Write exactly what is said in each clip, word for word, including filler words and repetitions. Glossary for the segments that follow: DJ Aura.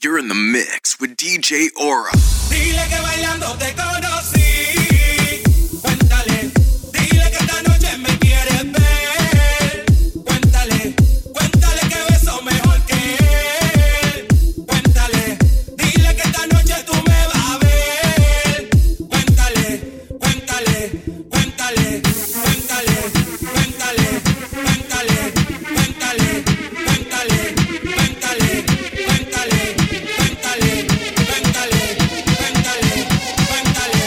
You're in the mix with D J Aura. Dile que bailando te conocí. Cuéntale. Dile que esta noche me quieres ver. Cuéntale. Cuéntale que beso mejor que él. Cuéntale. Dile que esta noche tú me vas a ver. Cuéntale. Cuéntale. Cuéntale. Cuéntale. Cuéntale. Cuéntale. Cuéntale. Cuéntale. Cuéntale. Cuéntale. Cuéntale, cuéntale, cuéntale, cuéntale.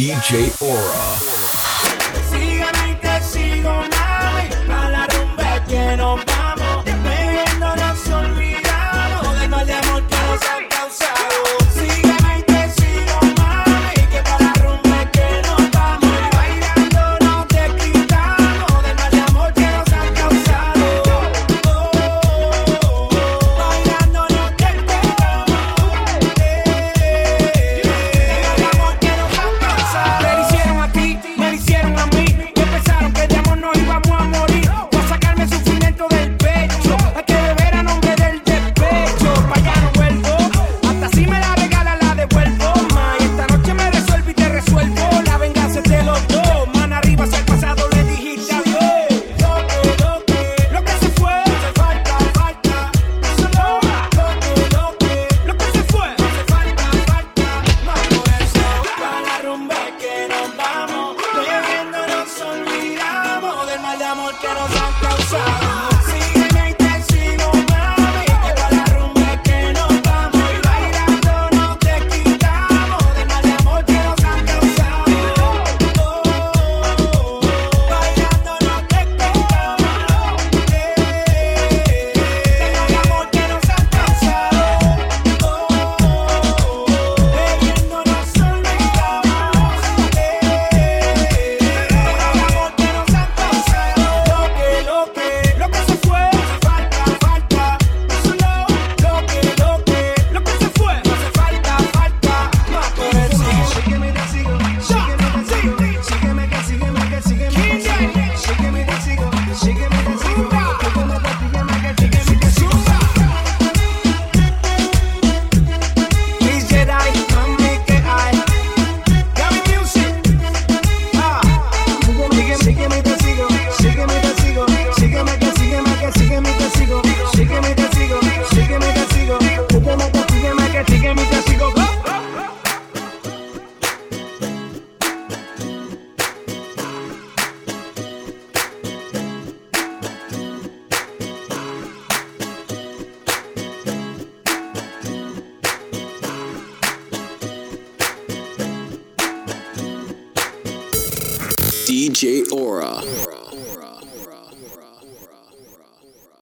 D J Aura. Sígame y te sigo, nada, a la rumba que nos vamos. Bebiendo nos olvidamos del mal de amor que nos ha causado. D J Aura.